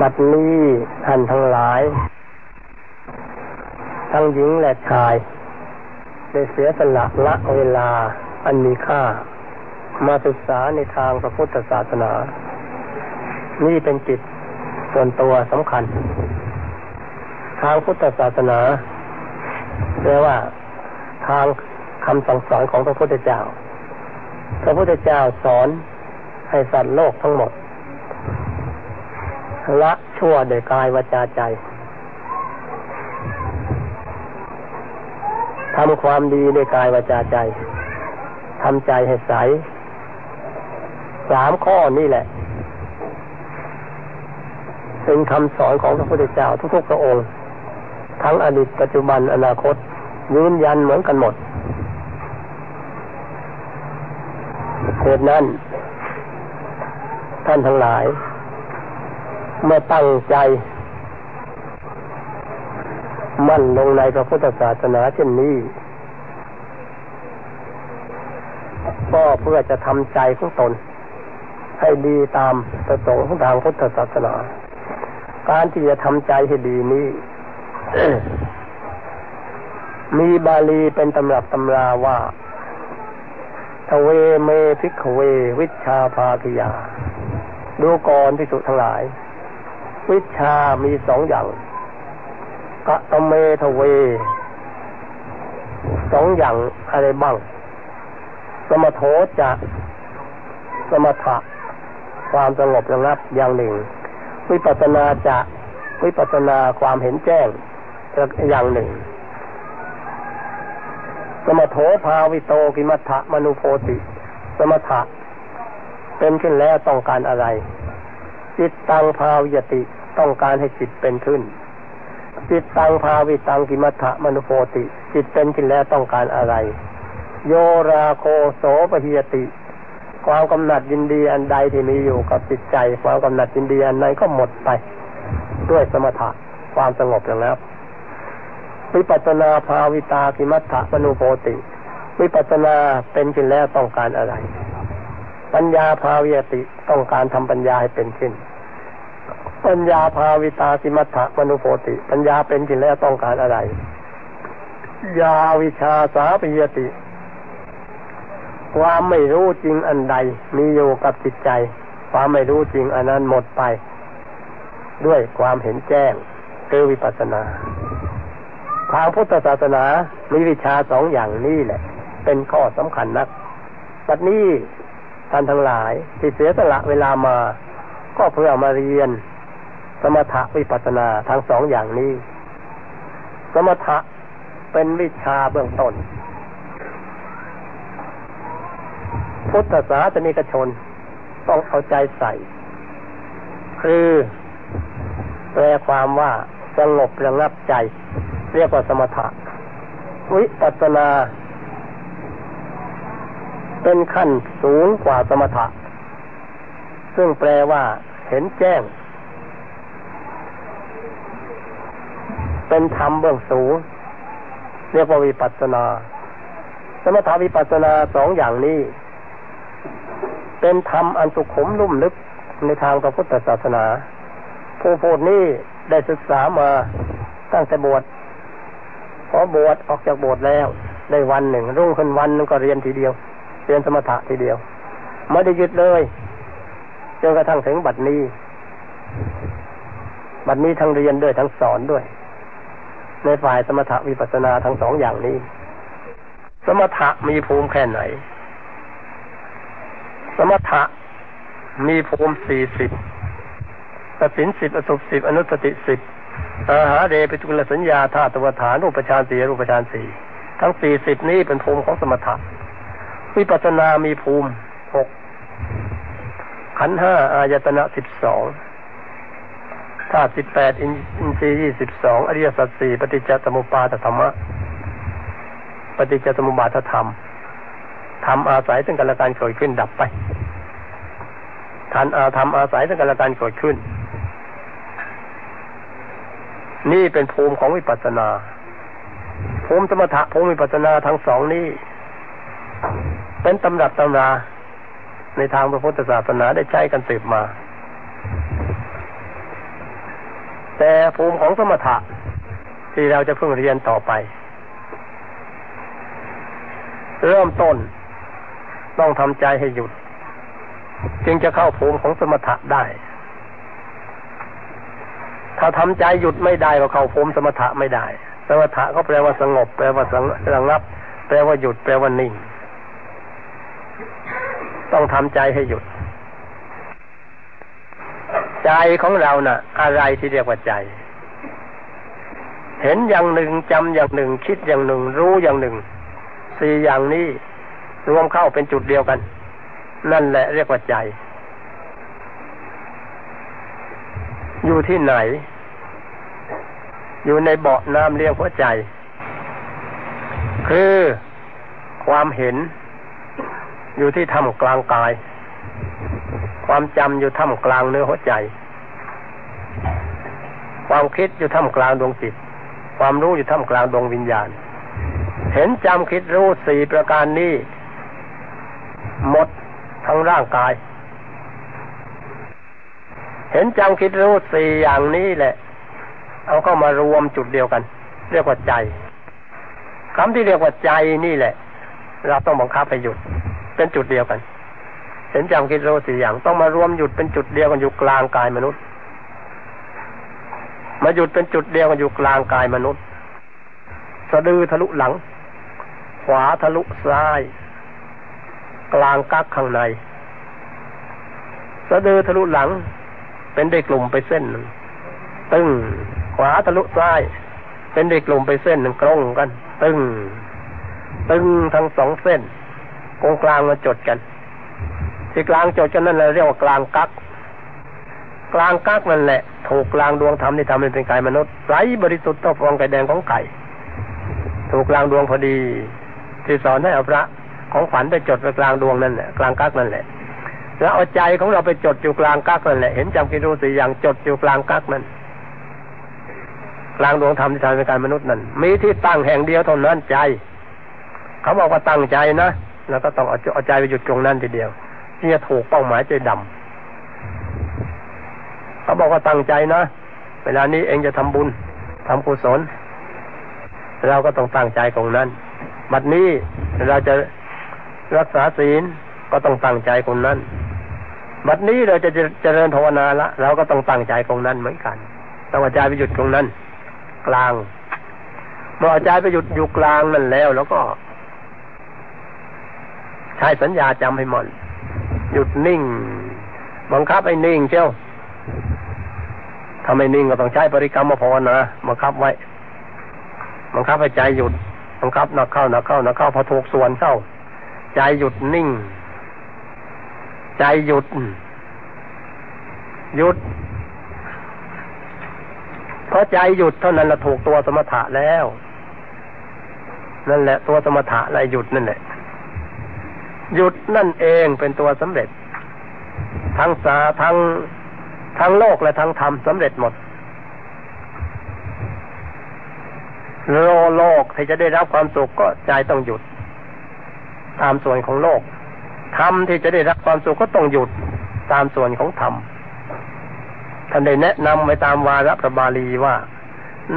บัดนี้ท่านทั้งหลายทั้งหญิงและชายได้เสียสละละเวลาอันมีค่ามาศึกษาในทางพระพุทธศาสนานี่เป็นจิตส่วนตัวสำคัญทางพุทธศาสนาแปลว่าทางคำสั่งสอนของพระพุทธเจ้าพระพุทธเจ้าสอนให้สัตว์โลกทั้งหมดละชั่วโดยกายวาจาใจทำความดีโดยกายวาจาใจทำใจให้ใส3ข้อนี่แหละเป็นคำสอนของพระพุทธเจ้าทุกๆพระองค์ทั้งอดีตปัจจุบันอนาคตยืนยันเหมือนกันหมดเหตุนั้นท่านทั้งหลายเมื่อตั้งใจมั่นลงในพระพุทธศาสนาเช่นนี้ก็เพื่อจะทำใจของตนให้ดีตามประสงค์ของทางพุทธศาสนาการที่จะทำใจให้ดีนี้ มีบาลีเป็นตำรับตำราว่าทเวเมภิกขเววิชชาภาคิยาดูก่อนภิกษุทั้งหลายวิชามี2อย่างกะตะเมทเว2อย่างอะไรบ้างสมโถจะสมถะความสงบระงับอย่างหนึ่งวิปัสสนาจะวิปัสสนาความเห็นแจ้งอย่างหนึ่งสมโถภาวิโตกิมัฏฐมนุโพติสมถะเป็นขึ้นแล้วต้องการอะไรจิตตังภาวิยติต้องการให้จิตเป็นขึ้นจิตตังภาวิตังกิมัฏฐมนุโพติจิตเป็นขึ้นแล้วต้องการอะไรโยราโคโสปหิยติความกำหนัดยินดีอันใดที่มีอยู่กับจิตใจความกำหนัดยินดีอันใดก็หมดไปด้วยสมถะความสงบอย่างนั้นวิปัสสนาภาวิตากิมัฏฐมนุโพติวิปัสสนาเป็นขึ้นแล้วต้องการอะไรปัญญาภาวิยติต้องการทำปัญญาให้เป็นขึ้นปัญญาภาวิตากิมัฏฐมนุโพติปัญญาเป็นขึ้นแล้วต้องการอะไรยาวิชชาสาปหิยติความไม่รู้จริงอันใดมีอยู่กับจิตใจความไม่รู้จริงอันนั้นหมดไปด้วยความเห็นแจ้งคือวิปัสสนาทางพุทธศาสนามีวิชา2อย่างนี้แหละเป็นข้อสำคัญนักบัดนี้ท่านทั้งหลายที่เสียสละเวลามาก็เพื่อมาเรียนสมถะวิปัสสนาทั้ง2อย่างนี้สมถะเป็นวิชาเบื้องต้นพุทธศาสนิกชนต้องเอาใจใส่คือแปลความว่าสงบระงับใจเรียกว่าสมถะวิปัสสนาเป็นขั้นสูงกว่าสมถะซึ่งแปลว่าเห็นแจ้งเป็นธรรมเบื้องสูงเรียกว่าวิปัสสนาสมถะวิปัสสนา2อย่างนี้เป็นธรรมอันสุขุมลุ่มลึกในทางพระพุทธศาสนาผู้พูดนี้ได้ศึกษามาตั้งแต่บวชพอบวชออกจากบวชแล้วได้วันหนึ่งรุ่งขึ้นวันนึงก็เรียนทีเดียวเรียนสมถะทีเดียวไม่ได้หยุดเลยจนกระทั่งถึงบัดนี้ทั้งเรียนด้วยทั้งสอนด้วยในฝ่ายสมถะวิปัสสนาทั้งสองอย่างนี้สมถะมีภูมิแค่ไหนสมถะมีภูมิ40ศีล10อสุภ10อนุสติ10อาหาเรปิตุลสัญญาธาตุวฐานรูปฌาน4รูปฌาน4ทั้ง40นี้เป็นภูมิของสมถะวิปัสสนามีภูมิ6ขันธ์5อายตนะ12ธาตุ18อินทรีย์22อริยสัจ4ปฏิจจสมุปบาทธรรมะปฏิจจสมุปบาทธรรมทำอาศัยซึ่งกันและกันเกิดขึ้นดับไปทันอาธรรมอาศัยซึ่งกันและกันเกิดขึ้นนี่เป็นภูมิของวิปัสสนาภูมิสมถะภูมิวิปัสสนาทั้งสองนี้เป็นตำรับตำราในทางพระพุทธศาสนาได้ใช้กันสืบมา แต่ภูมิของสมถะที่เราจะเพิ่งเรียนต่อไปเริ่มต้นต้องทำใจให้หยุดจึงจะเข้าภูมิของสมถะได้ถ้าทำใจหยุดไม่ได้ก็เข้าภูมิสมถะไม่ได้สมถะก็แปลว่าสงบแปลว่าระงับแปลว่าหยุดแปลว่านิ่งต้องทำใจให้หยุดใจของเราน่ะอะไรที่เรียกว่าใจเห็นอย่างหนึ่งจำอย่างหนึ่งคิดอย่างหนึ่งรู้อย่างหนึ่งสี่อย่างนี้รวมเข้าเป็นจุดเดียวกันนั่นแหละเรียกว่าใจอยู่ที่ไหนอยู่ในเบาะน้ำเรียกว่าใจคือความเห็นอยู่ที่ท่ามกลางกายความจำอยู่ท่ามกลางเนื้อหัวใจความคิดอยู่ท่ามกลางดวงจิตความรู้อยู่ท่ามกลางดวงวิญญาณเห็นจำคิดรู้สี่ประการนี้หมดทั้งร่างกายเห็นจำคิดรู้สี่อย่างนี้แหละเอาเข้ามารวมจุดเดียวกันเรียกว่าใจคำที่เรียกว่าใจนี่แหละเราต้องบังคับให้หยุดเป็นจุดเดียวกันเห็นจำคิดรู้สี่อย่างต้องมารวมหยุดเป็นจุดเดียวกันอยู่กลางกายมนุษย์มาหยุดเป็นจุดเดียวกันอยู่กลางกายมนุษย์สะดือทะลุหลังขวาทะลุซ้ายกลางกั๊กข้างในสะดือทะลุหลังเป็นได้กลุ่มไปเส้นหนึ่งตึงขวาทะลุซ้ายเป็นได้กลุ่มไปเส้นหนึ่งตรงกันตึงตึงทั้งสองเส้นตรงกลางมาจดกันที่กลางจดกันนั่นแหละเรียกว่ากลางกั๊กกลางกั๊กนั่นแหละถูกกลางดวงธรรมที่ทำให้เป็นกายมนุษย์ไร้บริสุทธิ์ต่อฟองไก่แดงของไก่ถูกกลางดวงพอดีที่สอนให้เอาพระของฝันไปจดไปกลางดวงนั่นแหละกลางกั๊กนั่นแหละแล้วเอาใจของเราไปจดอยู่กลางกั๊กนั่นแหละเห็นจำกิริยาอย่างจดอยู่กลางกั๊กนั่นกลางดวงธรรมที่ทำให้เป็นกายมนุษย์นั่นมีที่ตั้งแห่งเดียวเท่านั้นใจเขาบอกว่าตั้งใจนะแล้วก็ต้องเอาใจไปหยุดตรงนั้นทีเดียวที่จะถูกเป้าหมายใจดำเขาบอกว่าตั้งใจนะเวลานี้เองจะทำบุญทำกุศลเราก็ต้องตั้งใจตรงนั้นบัดนี้เราจะรักษาศีลก็ต้องตั้งใจตรงนั้นบัดนี้เราจะเจริญภาวนาละเราก็ต้องตั้งใจตรงนั้นเหมือนกันต้องเอาใจไปหยุดตรงนั้นกลางเมื่อเอาใจไปหยุดอยู่กลางนั่นแล้วแล้วก็ใช้สัญญาจำให้หมดหยุดนิ่งบังคับให้นิ่งเชียวทำให้นิ่งก็ต้องใช้บริกรรมภาวนาบังคับไว้บังคับให้ใจหยุดบังคับนักเข้านักเข้านักเข้าพอถูกส่วนเข้าใจหยุดนิ่งใจหยุดเพราะใจหยุดเท่านั้นละถูกตัวสมถะแล้วนั่นแหละตัวสมถะอะไรหยุดนั่นแหละหยุดนั่นเองเป็นตัวสำเร็จทั้งโลกและทั้งธรรมสำเร็จหมดโลกที่จะได้รับความสุขก็ใจต้องหยุดตามส่วนของโลกธรรมที่จะได้รับความสุขก็ต้องหยุดตามส่วนของธรรมท่านได้แนะนำไว้ตามวาระพระบาลีว่า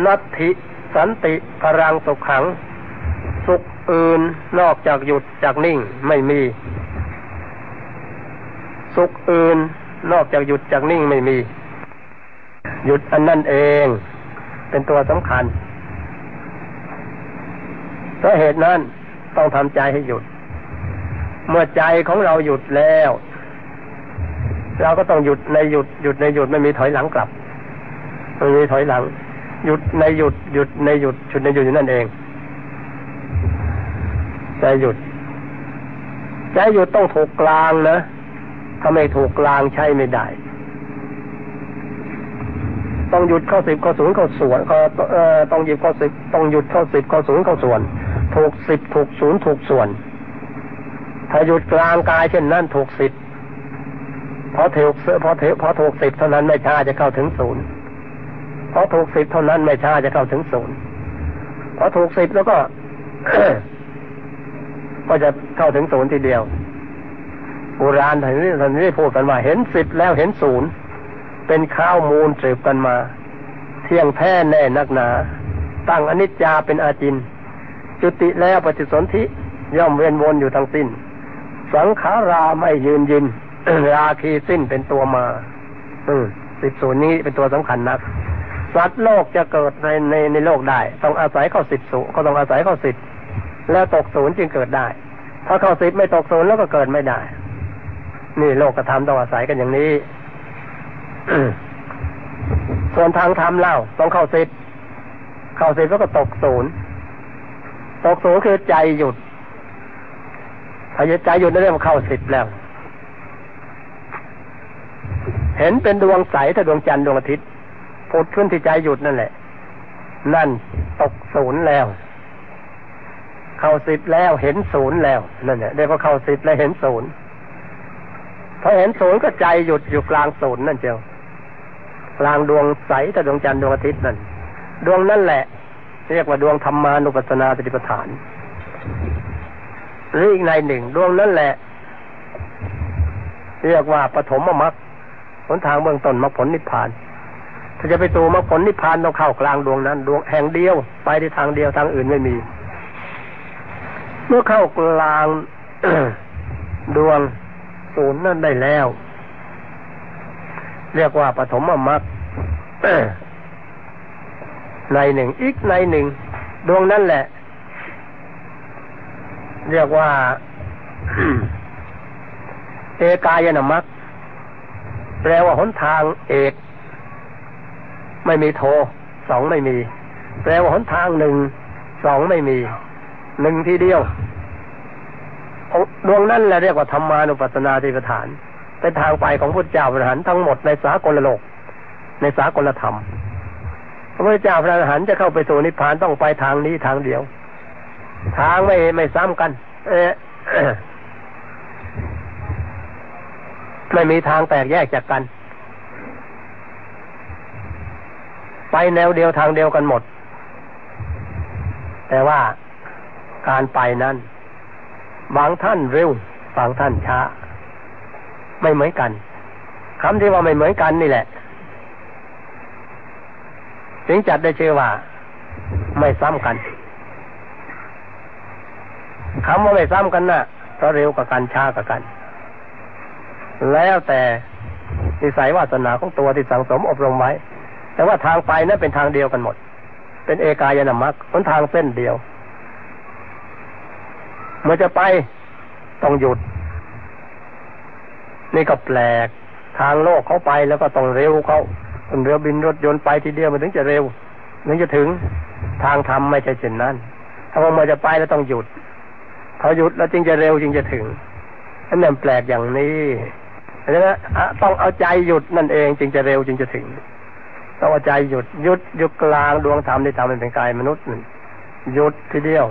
นัตถิสันติพรังสุขังสุขอื่นนอกจากหยุดจากนิ่งไม่มีสุขอื่นนอกจากหยุดจากนิ่งไม่มีหยุดอันนั่นเองเป็นตัวสำคัญเพราะเหตุนั้นต้องทำใจให้หยุดเมื่อใจของเราหยุดแล้วเราก็ต้องหยุดในหยุดหยุดในหยุดไม่มีถอยหลังกลับไม่มีถอยหลังหยุดในหยุดหยุดในหยุดหยุดในหยุดอยู่นั่นเองใจหยุดใจหยุดต้องถูกกลางนะถ้าไม่ถูกกลางใช่ไม่ได้ต้องหยุดเข้า10เข้า0เข้าส่วนต้องหยุดเข้า10ต้องหยุดเข้า10เข้า0เข้าส่วนถูก10ถูก0ถูกส่วนถ้าหยุดกลางกายเช่นนั้นถูก10พอถูก10เท่านั้นไม่ช้าจะเข้าถึง0พอถูก10เท่านั้นไม่ช้าจะเข้าถึง0พอถูก10แล้วก็ ก็จะเข้าถึงศูนย์ทีเดียวโบราณท่านนี้พูดกันว่าเห็น10แล้วเห็น0เป็นข้าวมูลสืบกันมา เที่ยงแท้แน่นักหนาตั้งอนิจจาเป็นอาจินจุติแล้วปฏิสนธิย่อมเวียนวนอยู่ทั้งสิ้นสังขาราไม่ยืนยิน ราคีสิ้นเป็นตัวมาสิบส่วนนี้เป็นตัวสำคัญนักสัตว์โลกจะเกิดในโลกได้ต้องอาศัยเข้าสิบสูก็ต้องอาศัยเข้าสิบแล้วตกศูนย์จึงเกิดได้ถ้าเข้าสิบไม่ตกศูนย์แล้วก็เกิดไม่ได้นี่โลกธรรมต้องอาศัยกันอย่างนี้ ส่วนทางธรรมเล่าต้องเข้าสิบเข้าสิบแล้วก็ตกศูนย์ตกศูนย์คือใจหยุดถ้าใจหยุดนั่นเรียกว่าเข้าสิบแล้วเห็นเป็นดวงใสถ้าดวงจันทร์ดวงอาทิตย์ผุดขึ้นที่ใจหยุดนั่นแหละนั่นตกศูนย์แล้วเข้าสิบแล้วเห็นศูนย์แล้วนั่นแหละเรียกว่าเข้าสิบแล้วเห็นศูนย์พอเห็นศูนย์ก็ใจหยุดอยู่กลางศูนย์นั่นเจ้ากลางดวงใสถ้าดวงจันทร์ดวงอาทิตย์นั่นดวงนั่นแหละเรียกว่าดวงธรรมานุปัสสนาสติปัฏฐานหรืออีกในหนึ่งดวงนั่นแหละเรียกว่าปฐมมรรคหนทางเบื้องต้นมรรคผลนิพพานถ้าจะไปสู่มรรคผลนิพพานต้องเข้ากลางดวงนั้นดวงแห่งเดียวไปในทางเดียวทางอื่นไม่มีเมื่อเข้ากลาง ดวงศูนย์นั่นได้แล้วเรียกว่าปฐมมรรค ในหนึ่งอีกในหนึ่งดวงนั่นแหละเรียกว่า เอกายนามรรคแปลว่าหนทางเอกไม่มีโทสองไม่มีแปลว่าหนทางหนึ่งสองไม่มีหนึ่งทีเดียวดวงนั้นแหละเรียกว่าธรรมานุปัสสนาสติปัฏฐานเป็นทางไปของพุทธเจ้าพระอรหันต์ทั้งหมดในสากลโลกในสากลธรรมพระพุทธเจ้าพระอรหันต์จะเข้าไปสู่นิพพานต้องไปทางนี้ทางเดียวทางไม่ซ้ำกันไม่มีทางแตกแยกจากกันไปแนวเดียวทางเดียวกันหมดแต่ว่าการไปนั้นบางท่านเร็วบางท่านช้าไม่เหมือนกันคำที่ว่าไม่เหมือนกันนี่แหละจึงจัดได้ชื่อว่าไม่ซ้ำกันคำว่าไม่ซ้ำกันน่ะก็เร็วกับกันช้ากับกันแล้วแต่นิสัยวาสนาของตัวที่สังสมอบรมไว้แต่ว่าทางไปนั้นเป็นทางเดียวกันหมดเป็นเอกายนามรรคหนทางเส้นเดียวเมื่อจะไปต้องหยุดนี่ก็แปลกทางโลกเขาไปแล้วก็ต้องเร็วเขาต้องเรือบินรถยนต์ไปทีเดียวมันถึงจะเร็วถึงจะถึงทางธรรมไม่ใช่เช่นนั้นถ้าว่าเมื่อจะไปแล้วต้องหยุดพอหยุดแล้วจึงจะเร็วจึงจะถึงอันนั้นแปลกอย่างนี้นะต้องเอาใจหยุดนั่นเองจึงจะเร็วจึงจะถึงต้องเอาใจหยุดหยุดกลางดวงธรรมที่ทำเป็นกายมนุษย์หยุดทีเดียว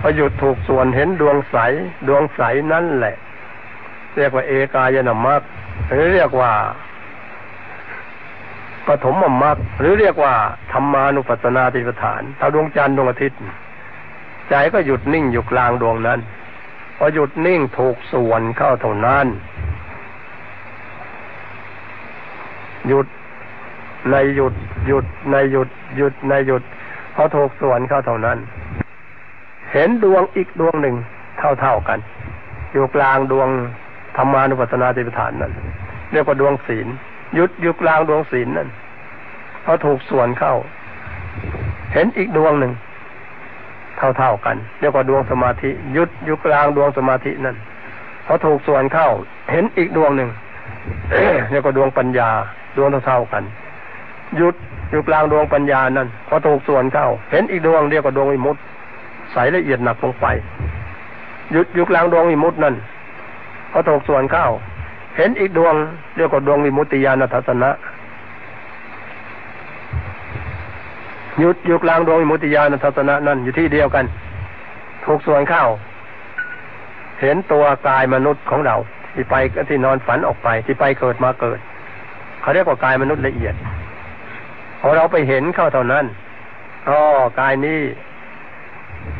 พอหยุดถูกส่วนเห็นดวงใสดวงใสนั่นแหละเรียกว่าเอกายนามรรคหรือเรียกว่าปฐมมรรคหรือเรียกว่าธรรมานุปัสสนาสติปัฏฐานถ้าดวงจันทร์ดวงอาทิตย์ใจก็หยุดนิ่งอยู่กลางดวงนั้นพอหยุดนิ่งถูกส่วนเข้าเท่านั้นหยุดในหยุดหยุดในหยุดหยุดในหยุดพอถูกส่วนเข้าเท่านั้นเห็นดวงอีกดวงหนึ่งเท่ากันอยู่กลางดวงธรรมานุปัสสนาสติปัฏฐานนั่นเรียกว่าดวงศีลหยุดอยู่กลางดวงศีลนั่นพอถูกส่วนเข้าเห็นอีกดวงหนึ่งเท่ากันเรียกว่าดวงสมาธิหยุดอยู่กลางดวงสมาธินั่นพอถูกส่วนเข้าเห็นอีกดวงหนึ่ง เรียกว่าดวงปัญญาดวงเท่ากันหยุดอยู่กลางดวงปัญญานั่นพอถูกส่วนเข้าเห็นอีกดวงเรียกว่าดวงวิมุตติใสละเอียดหนักลงไปหยุดอยู่กลางดวงวิมุตตินั่นพอถูกส่วนเข้าเห็นอีกดวงเรียกว่าดวงวิมุตติญาณทัศนะหยุดอยู่กลางดวงวิมุตติญาณทัศนะนั่นอยู่ที่เดียวกันถูกส่วนเข้าเห็นตัวกายมนุษย์ของเราที่ไปที่นอนฝันออกไปที่ไปเกิดมาเกิดเขาเรียกว่ากายมนุษย์ละเอียดพอเราไปเห็นเข้าเท่านั้นอ๋อกายนี้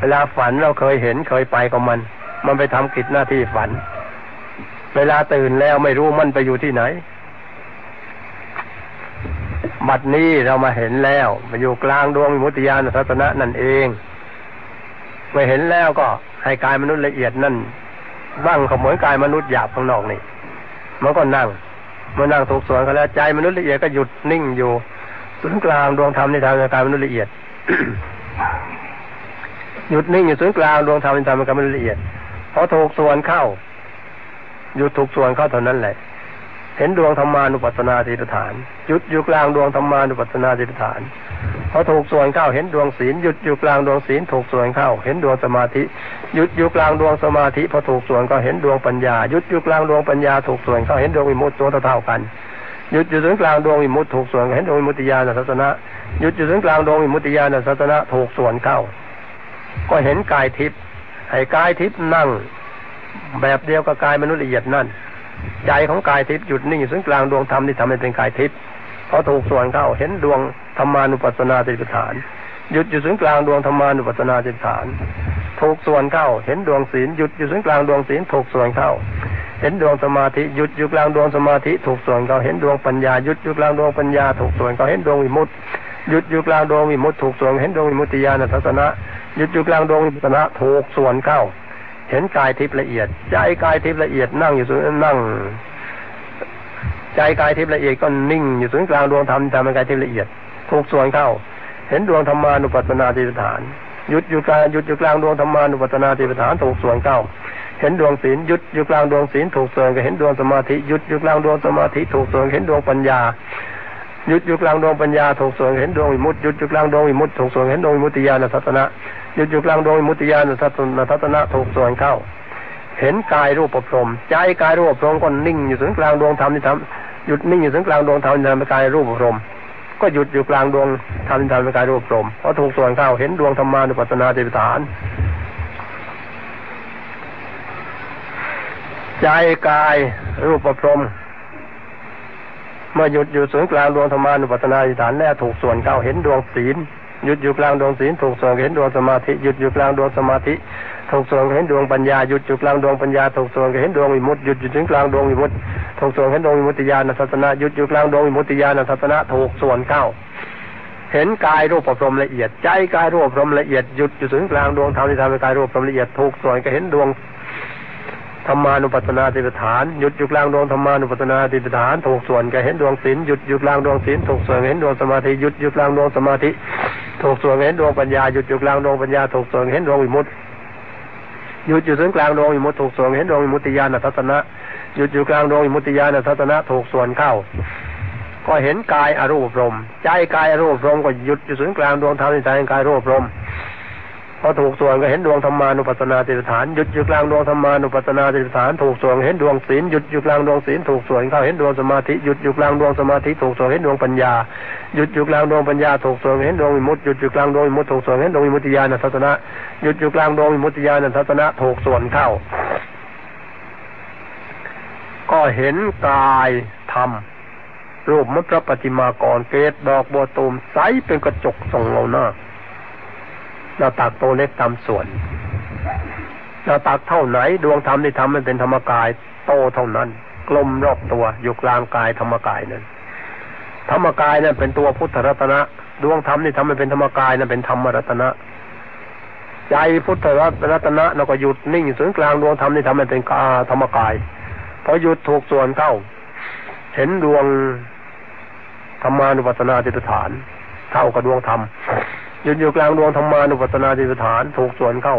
เวลาฝันเราเคยเห็นเคยไปกับมันไปทำกิจหน้าที่ฝันเวลาตื่นแล้วไม่รู้มันไปอยู่ที่ไหนบ บัดนี้เรามาเห็นแล้วมาอยู่กลางดวงวิมุตติญาณทัศนะนั่นเองเมื่อเห็นแล้วก็ให้กายมนุษย์ละเอียดนั่นบ้างขโมยกายมนุษย์หยาบข้างนอกนี่มันก็นั่งเมื่อนั่งถูกส่วนเขาแล้วใจมนุษย์ละเอียดก็หยุดนิ่งอยู่ศูนย์กลางดวงธรรมในทางกายมนุษย์ละเอียด หยุดนิ่งอยู่ศูนย์กลางดวงธรรมในทางกายมนุษย์ละเอียดพอถูกส่วนเข้าหยุดถูกส่วนเข้าเท่านั้นแหละเห็นดวงธรรมานุปัสสนาสติฐานหยุดอยู่กลางดวงธรรมานุปัสสนาสติฐานพอถูกส่วนเข้าเห็นดวงศีลหยุดอยู่กลางดวงศีลถูกส่วนเข้าเห็นดวงสมาธิหยุดอยู่กลางดวงสมาธิพอถูกส่วนก็เห็นดวงปัญญาหยุดอยู่กลางดวงปัญญาถูกส่วนเข้าเห็นดวงวิมุตติตัวเท่ากันหยุดอยู่ตรงกลางดวงวิมุตติถูกส่วนก็เห็นดวงวิมุตติญาณทัศนะหยุดอยู่ตรงกลางดวงวิมุตติญาณทัศนะถูกส่วนเข้าก็เห็นกายทิพย์ให้กายทิพย์นั่งแบบเดียวกับกายมนุษย์ละเอียดนั่นใจของกายทิพย์หยุดนิ่งอยู่ตรงกลางดวงธรรมที่ทำให้เป็นกายทิพย์พอถูกส่วนเข้าเห็นดวงธรรมานุปัสสนาสติฐานหยุดอยู่ตรงกลางดวงธรรมานุปัสสนาสติฐานถูกส่วนเข้าเห็นดวงศีลหยุดอยู่ตรงกลางดวงศีลถูกส่วนเข้าเห็นดวงสมาธิหยุดอยู่กลางดวงสมาธิถูกส่วนเข้าเห็นดวงปัญญาหยุดอยู่กลางดวงปัญญาถูกส่วนเข้าเห็นดวงวิมุตติหยุดอยู่กลางดวงวิมุตติถูกส่วนเห็นดวงวิมุตติญาณทัศนะหยุดอยู่กลางดวงวิมุตติญาณทัศนะถูกส่วนเข้าเห็นกายทิพย์ละเอียดใจกายทิพย์ละเอียดนั่งอยู่ส่วนนั่งใจกายทิพย์ละเอียดก็นิ่งอยู่ส่วนกลางดวงธรรมธรรมกายทิพย์ละเอียดถูกส่วนเข้าเห็นดวงธรรมานุปัสสนาติฐานหยุดอยู่กลางดวงธรรมานุปัสสนาติฐานถูกส่วนเข้าเห็นดวงศีลหยุดอยู่กลางดวงศีลถูกส่วนก็เห็นดวงสมาธิหยุดอยู่กลางดวงสมาธิถูกส่วนเห็นดวงปัญญาหยุดอยู่กลางดวงปัญญาถูกส่วนเห็นดวงวิมุตติหยุดอยู่กลางดวงวิมุตติถูกส่วนเห็นดวงวิมุตติญาณทัศนะหยุดอยู่กลางดวงวิมุตติญาณทัศนะถูกส่วนเข้าเห็นกายรูปพรหมใจกายรูปพรหมก็นิ่งอยู่ส่วนกลางดวงธรรมที่ทำหยุดนิ่งอยู่ส่วนกลางดวงธรรมในธรรมกายรูปพรหมก็หยุดอยู่กลางดวงธรรมในธรรมกายรูปพรหมพอถูกส่วนเข้าเห็นดวงธรรมานุปัสสนาสติฐานใจกายรูปพรหมเมื่อหยุดอยู่ส่วนกลางดวงธรรมานุปัสสนาสติฐานแลถูกส่วนเข้าเห็นดวงศีลหยุดอยู่กลางดวงศีลถูกส่วนเห็นดวงสมาธิหยุดอยู่กลางดวงสมาธิถูกส่วนเห็นดวงปัญญาหยุดอยู่กลางดวงปัญญาถูกส่วนเห็นดวงวิมุตติหยุดอยู่ถึงกลางดวงวิมุตติถูกส่วนเห็นดวงวิมุตติญาณทัศนะหยุดอยู่กลางดวงวิมุตติญาณทัศนะถูกส่วนเข้าเห็นกายรูปพรหมละเอียดใจกายรูปพรหมละเอียดหยุดอยู่ถึงกลางดวงธรรมที่ทำให้กายรูปพรหมละเอียดถูกส่วนก็เห็นดวงธรรมานุปัสสนาสติปัฏฐานหยุดอยู่กลางดวงธรรมานุปัสสนาสติปัฏฐานถูกส่วนก็เห็นดวงศีลหยุดอยู่กลางดวงศีลถูกส่วนเห็นดวงสมาธิหยุดอยู่กลางดวงสมาธิถูกส่วนเห็นดวงปัญญาหยุดอยู่กลางดวงปัญญาถูกส่วนเห็นดวงวิมุตติหยุดอยู่กลางดวงวิมุตติถูกส่วนเห็นดวงวิมุตติญาณทัศนะหยุดอยู่กลางดวงวิมุตติญาณทัศนะถูกส่วนเข้าก็เห็นกายอรูปพรหมใจกายอรูปพรหมก็หยุดอยู่กลางดวงธรรมในใจกายรูปพรหมพอถูกส่วนก็เห็นดวงธรรมานุปัสสนาสติปัฏฐานหยุดอยู่กลางดวงธรรมานุปัสสนาสติปัฏฐานถูกส่วนเห็นดวงศีลหยุดอยู่กลางดวงศีลถูกส่วนเข้าเห็นดวงสมาธิหยุดอยู่กลางดวงสมาธิถูกส่วนเห็นดวงปัญญาหยุดอยู่กลางดวงปัญญาถูกส่วนเห็นดวงวิมุตติหยุดอยู่กลางดวงวิมุตติถูกส่วนเห็นดวงวิมุตติญาณทัศนะหยุดอยู่กลางดวงวิมุตติญาณทัศนะถูกส่วนเข้าก็เห็นกายธรรมรูปมรรคปฏิมากรเกศดอกบัวตูมใสเป็นกระจกส่องเงาหน้าหน้าตักโตเล็กตามส่วนหน้าตักเท่าไหนดวงธรรมที่ทำมันเป็นธรรมกายโตเท่านั้นกลมรอบตัวอยู่กลางกายธรรมกายนั้นธรรมกายนั้นเป็นตัวพุทธรัตนะดวงธรรมที่ทำมันเป็นธรรมกายนั้นเป็นธรรมรัตนะใจพุทธรัตนะเราก็หยุดนิ่งอยู่กลางดวงธรรมที่ทำมันเป็นธรรมกายพอหยุดถูกส่วนเข้าเห็นดวงธรรมานุปัสสนาสติปัฏฐานเท่ากับดวงธรรมหยุดอยู่กลางดวงธรรมานุปัสสนาสติปัฏฐานถูกส่วนเข้า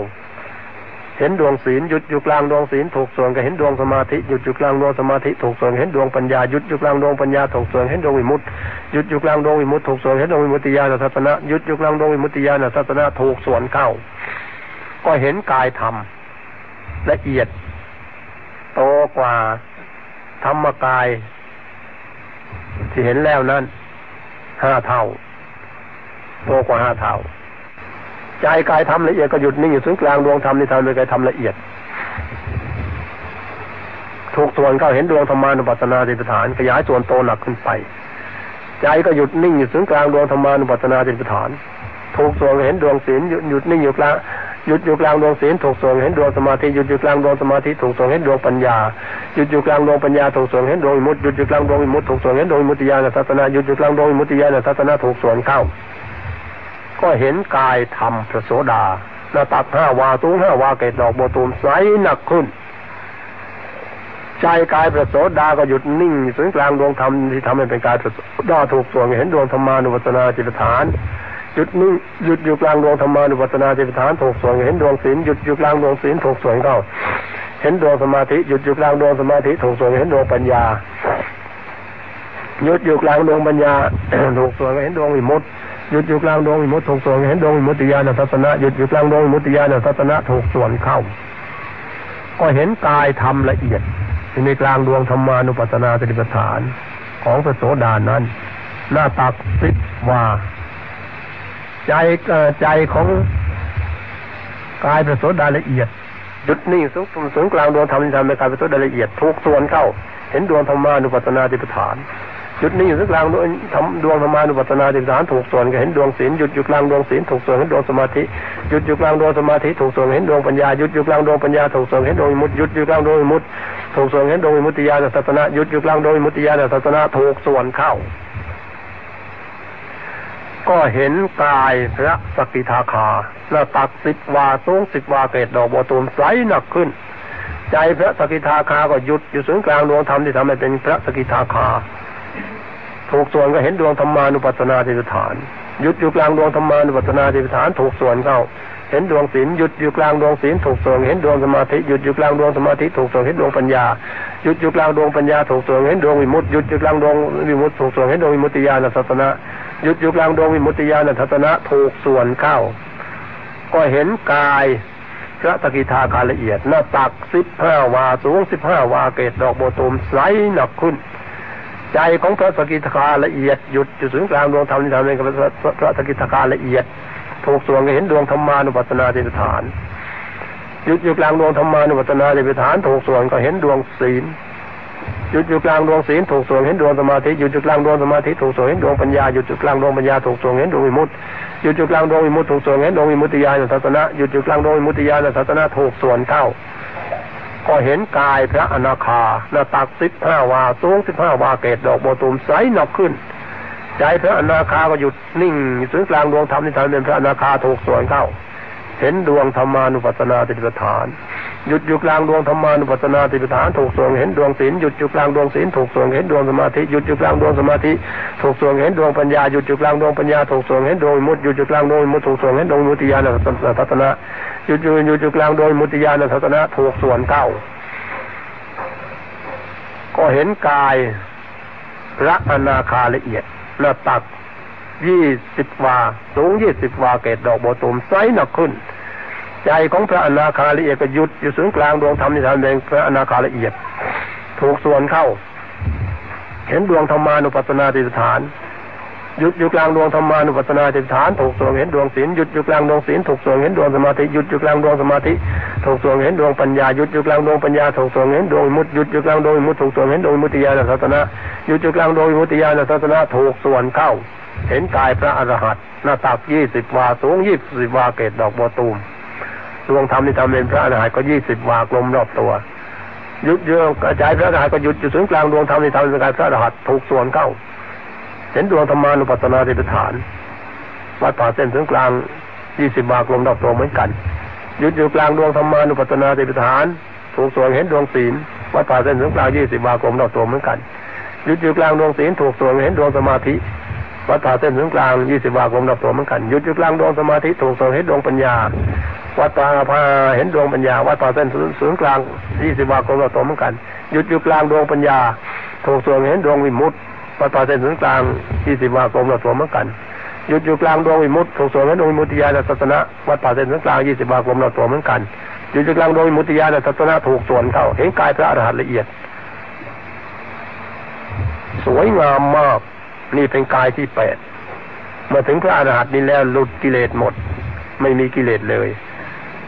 เห็นดวงศีลหยุดอยู่กลางดวงศีลถูกส่วนก็เห็นดวงสมาธิหยุดอยู่กลางดวงสมาธิถูกส่วนเห็นดวงปัญญาหยุดอยู่กลางดวงปัญญาถูกส่วนเห็นดวงวิมุตติหยุดอยู่กลางดวงวิมุตติถูกส่วนเห็นดวงวิมุตติญาณทัศนะหยุดอยู่กลางดวงวิมุตติญาณทัศนะถูกส่วนเข้าก็เห็นกายธรรมละเอียดโตกว่าธรรมกายที่เห็นแล้วนั้น5เท่าโตกว่า5เท่าใจกายธรรมละเอียดก็หยุดนิ่งอยู่กลางดวงธรรมในธรรมกายธรรมละเอียดถูกส่วนเข้าเห็นดวงธรรมานุปัสสนาสติปัฏฐานขยายส่วนโตหนักขึ้นไปใจก็หยุดนิ่งอยู่กลางดวงธรรมานุปัสสนาสติปัฏฐานถูกส่วนเห็นดวงศีลหยุดนิ่งอยู่กลาง หยุดอยู่กลางดวงศีลถูกส่งเห็นดวงสมาธิหยุดอยู่กลางดวงสมาธิถูกส่งเห็นดวงปัญญาหยุดอยู่กลางดวงปัญญาถูกส่งเห็นดวงมุตหยุดอยู่กลางดวงมุตถูกส่งเห็นดวงมุตติญาณทัศนะหยุดอยู่กลางดวงมุตติญาณทัศนะถูกส่งเข้าก็เห็นกายธรรมพระโสดาหน้าตัก5วาสูง5วาเกศดอกบัวตูมใสหนักขึ้นใจกายพระโสดาก็หยุดนิ่งอยู่กลางดวงธรรมที่ทำให้เป็นกายพระโสดาถูกส่งเห็นดวงธรรมานุปัสสนาจิตฐานหยุดนิ่งหยุดอยู่กลางดวงธรรมานุปัสสนาจิตฐานถูกส่วนเห็นดวงศีลหยุดอยู่กลางดวงศีลถูกส่วนเข้าเห็นดวงสมาธิหยุดอยู่กลางดวงสมาธิถูกส่วนเห็นดวงปัญญาหยุดอยู่กลางดวงปัญญาถูกส่วนเห็นดวงวิมุตติหยุดอยู่กลางดวงวิมุตติถูกส่วนเห็นดวงวิมุตติญาณทัศนะหยุดอยู่กลางดวงวิมุตติญาณทัศนะถูกส่วนเข้าก็เห็นกายธรรมละเอียดในกลางดวงธรรมานุปัสสนาจิตฐานของพระโสดานั้นหน้าตัก10วาใจของกายพระโสดาละเอียดหยุดนิ่งสูงกลางดวงธรรมนิทานในกายพระโสดาละเอียดทุกส่วนเข้าเห็นดวงธรรมานุปัสสนาจิตฐานหยุดนิ่งสูงกลางดวงธรรมานุปัสสนาจิตฐานถูกส่วนก็เห็นดวงศีลหยุดอยู่กลางดวงศีลถูกส่วนเห็นดวงสมาธิหยุดอยู่กลางดวงสมาธิถูกส่วนเห็นดวงปัญญาหยุดอยู่กลางดวงปัญญาถูกส่วนเห็นดวงมุตติหยุดอยู่กลางดวงมุตติถูกส่วนเห็นดวงมุตติญาณทัศนะหยุดอยู่กลางดวงมุตติญาณทัศนะถูกส่วนเข้าก็เห็นกายพระสักกิทาคาหน้าตัก10วาสูง10วาเกศดอกบัวตูมใสหนักขึ้นใจพระสักกิทาคาก็หยุดอยู่ศูนย์กลางดวงธรรมที่ทำให้เป็นพระสักกิทาคาถูกส่วนก็เห็นดวงธรรมานุปัสสนาจิตฐานหยุดอยู่กลางดวงธรรมานุปัสสนาจิตฐานถูกส่วนเข้าเห็นดวงศีลหยุดอยู่กลางดวงศีลถูกส่วนเห็นดวงสมาธิหยุดอยู่กลางดวงสมาธิถูกส่วนเห็นดวงปัญญาหยุดอยู่กลางดวงปัญญาถูกส่วนเห็นดวงวิมุตติหยุดอยู่กลางดวงวิมุตติถูกส่วนเห็นดวงวิมุตติญาณทัศนะหยุดอยู่กลางดวงวิมุตติญาณทัศนะถูกส่วนเข้าก็เห็นกายพระสักกิทาคาละเอียดหน้าตัก15วาสูง15วาเกศดอกโบตูมใสหนักขึ้นใจของพระสักกิทาคาละเอียดหยุดอยู่ศูนย์กลางดวงธรรมนิทานในพระสักกิทาคาละเอียดถูกส่วนก็เห็นดวงธรรมานุปัสสนาจิตฐานหยุดอยู่กลางดวงธรรมานุปัสสนาจิตฐานถูกส่วนก็เห็นดวงศีลหยุดอยู่กลางดวงศีลถูกส่วนเห็นดวงสมาธิหยุดอยู่กลางดวงสมาธิถูกส่วนเห็นดวงปัญญาหยุดอยู่กลางดวงปัญญาถูกส่วนเห็นดวงวิมุตติหยุดอยู่กลางดวงวิมุตติถูกส่วนเห็นดวงวิมุตติญาณทัศนะหยุดอยู่กลางดวงวิมุตติญาณทัศนะถูกส่วนเข้าก็เห็นกายพระอนาคาหน้าตัก15วาสูง15วาเกศดอกบัวตูมใสหนักขึ้นใจพระอนาคาก็หยุดนิ่งศูนย์กลางดวงธรรมนิทานเป็นพระอนาคาถูกส่วนเข้าเห็นดวงธรรมานุปัสสนาจิตฐานหยุดอยู่กลางดวงธรรมานุปัสสนาจิตฐานถูกส่วนเห็นดวงศีลหยุดอยู่กลางดวงศีลถูกส่วนเห็นดวงสมาธิหยุดอยู่กลางดวงสมาธิถูกส่วนเห็นดวงปัญญาหยุดอยู่กลางดวงปัญญาถูกส่วนเห็นดวงมุตติหยุดอยู่กลางดวงมุตติถูกส่วนเห็นดวงมุตติญาณทัศนะหยุดอยู่กลางดวงมุตติญาณทัศนะถูกส่วนเข้าก็เห็นกายพระอนาคาละเอียดหน้าตัก20วาสูง20วาเกศดอกบัวตูมไซหนักขึ้นใจของพระอนาคาละเอียดก็หยุดอยู่ศูนย์กลางดวงธรรมนิทานแดงพระอนาคาละเอียดถูกส่วนเข้าเห็นดวงธรรมานุปัสสนาจิตฐานหยุดอยู่กลางดวงธรรมานุปัสสนาจิตฐานถูกส่วนเห็นดวงศีลหยุดอยู่กลางดวงศีลถูกส่วนเห็นดวงสมาธิหยุดอยู่กลางดวงสมาธิถูกส่วนเห็นดวงปัญญาหยุดอยู่กลางดวงปัญญาถูกส่วนเห็นดวงมุตติหยุดอยู่กลางดวงมุตติถูกส่วนเห็นดวงมุตติญาณทัศนะหยุดอยู่กลางดวงมุตติญาณทัศนะถูกส่วนเข้าเห็นกายพระอรหันต์หน้าตัก20วาสูง20วาเกศดอกบัวตูมดวงธรรมที่ทำเป็นพระอรหันต์ก็20วากลมรอบตัวหยุดอยู่ใจพระอรหันต์ก็หยุดอยู่ศูนย์กลางดวงธรรมที่ทำเป็นกายพระอรหันต์ถูกส่วนเข้าเห็นดวงธรรมานุปัสสนาจิตฐานวัดผ่าเส้นถึงกลาง20วากลมดอกโตเหมือนกันหยุดอยู่กลางดวงธรรมานุปัสสนาจิตฐานถูกส่วนเห็นดวงศีลวัดผ่าเส้นถึงกลาง20วากลมดอกโตเหมือนกันหยุดอยู่กลางดวงศีลถูกส่วนเห็นดวงสมาธิวัดผ่าเส้นถึงกลาง20วากลมดอกโตเหมือนกันหยุดอยู่กลางดวงสมาธิถูกส่วนเห็นดวงปัญญาวัดผ่าเห็นดวงปัญญาวัดผ่าเส้นถึงกลาง20วากลมดอกโตเหมือนกันหยุดอยู่กลางดวงปัญญาถูกส่วนเห็นดวงวิมุตติวัดป่าเส้นศูนย์กลาง20วากลมเราสวมเหมือนกันหยุดอยู่กลางดวงวิมุตติถูกส่วนให้ดวงวิมุตติญาณทัศนะวัดป่าเส้นศูนย์กลาง20วากลมเราสวมเหมือนกันหยุดอยู่กลางดวงวิมุตติญาณทัศนะถูกส่วนเข้าเห็นกายพระอรหันต์ละเอียดสวยงามมากนี่เป็นกายที่8มาถึงพระอรหันต์นี่แล้วหลุดกิเลสหมดไม่มีกิเลสเลย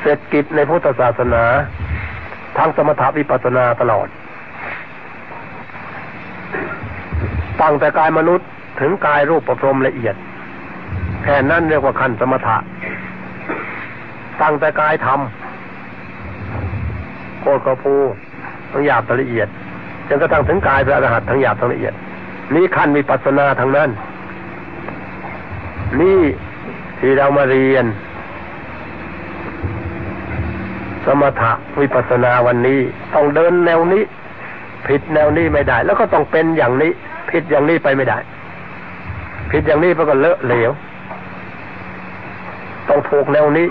เสร็จกิจในพุทธศาสนาทางสมถะวิปัสสนาตลอดตั้งแต่กายมนุษย์ถึงกายรูปประพรมละเอียดแค่นั้นเรียกว่าขั้นสมถะ ตั้งแต่กายธรรมโคตรกระพูทั้งหยาบทั้งละเอียดจนกระทั่งถึงกายพระอรหันต์ทั้งหยาบทั้งละเอียดนี่ขั้นวิปัสสนาทางนั้นนี่ที่เรามาเรียนสมถะวิปัสสนาวันนี้ต้องเดินแนวนี้ผิดแนวนี้ไม่ได้แล้วก็ต้องเป็นอย่างนี้ผิดอย่างนี้ไปไม่ได้ผิดอย่างนี้ไปก็เลอะเหลวต้องถูกแนวนี้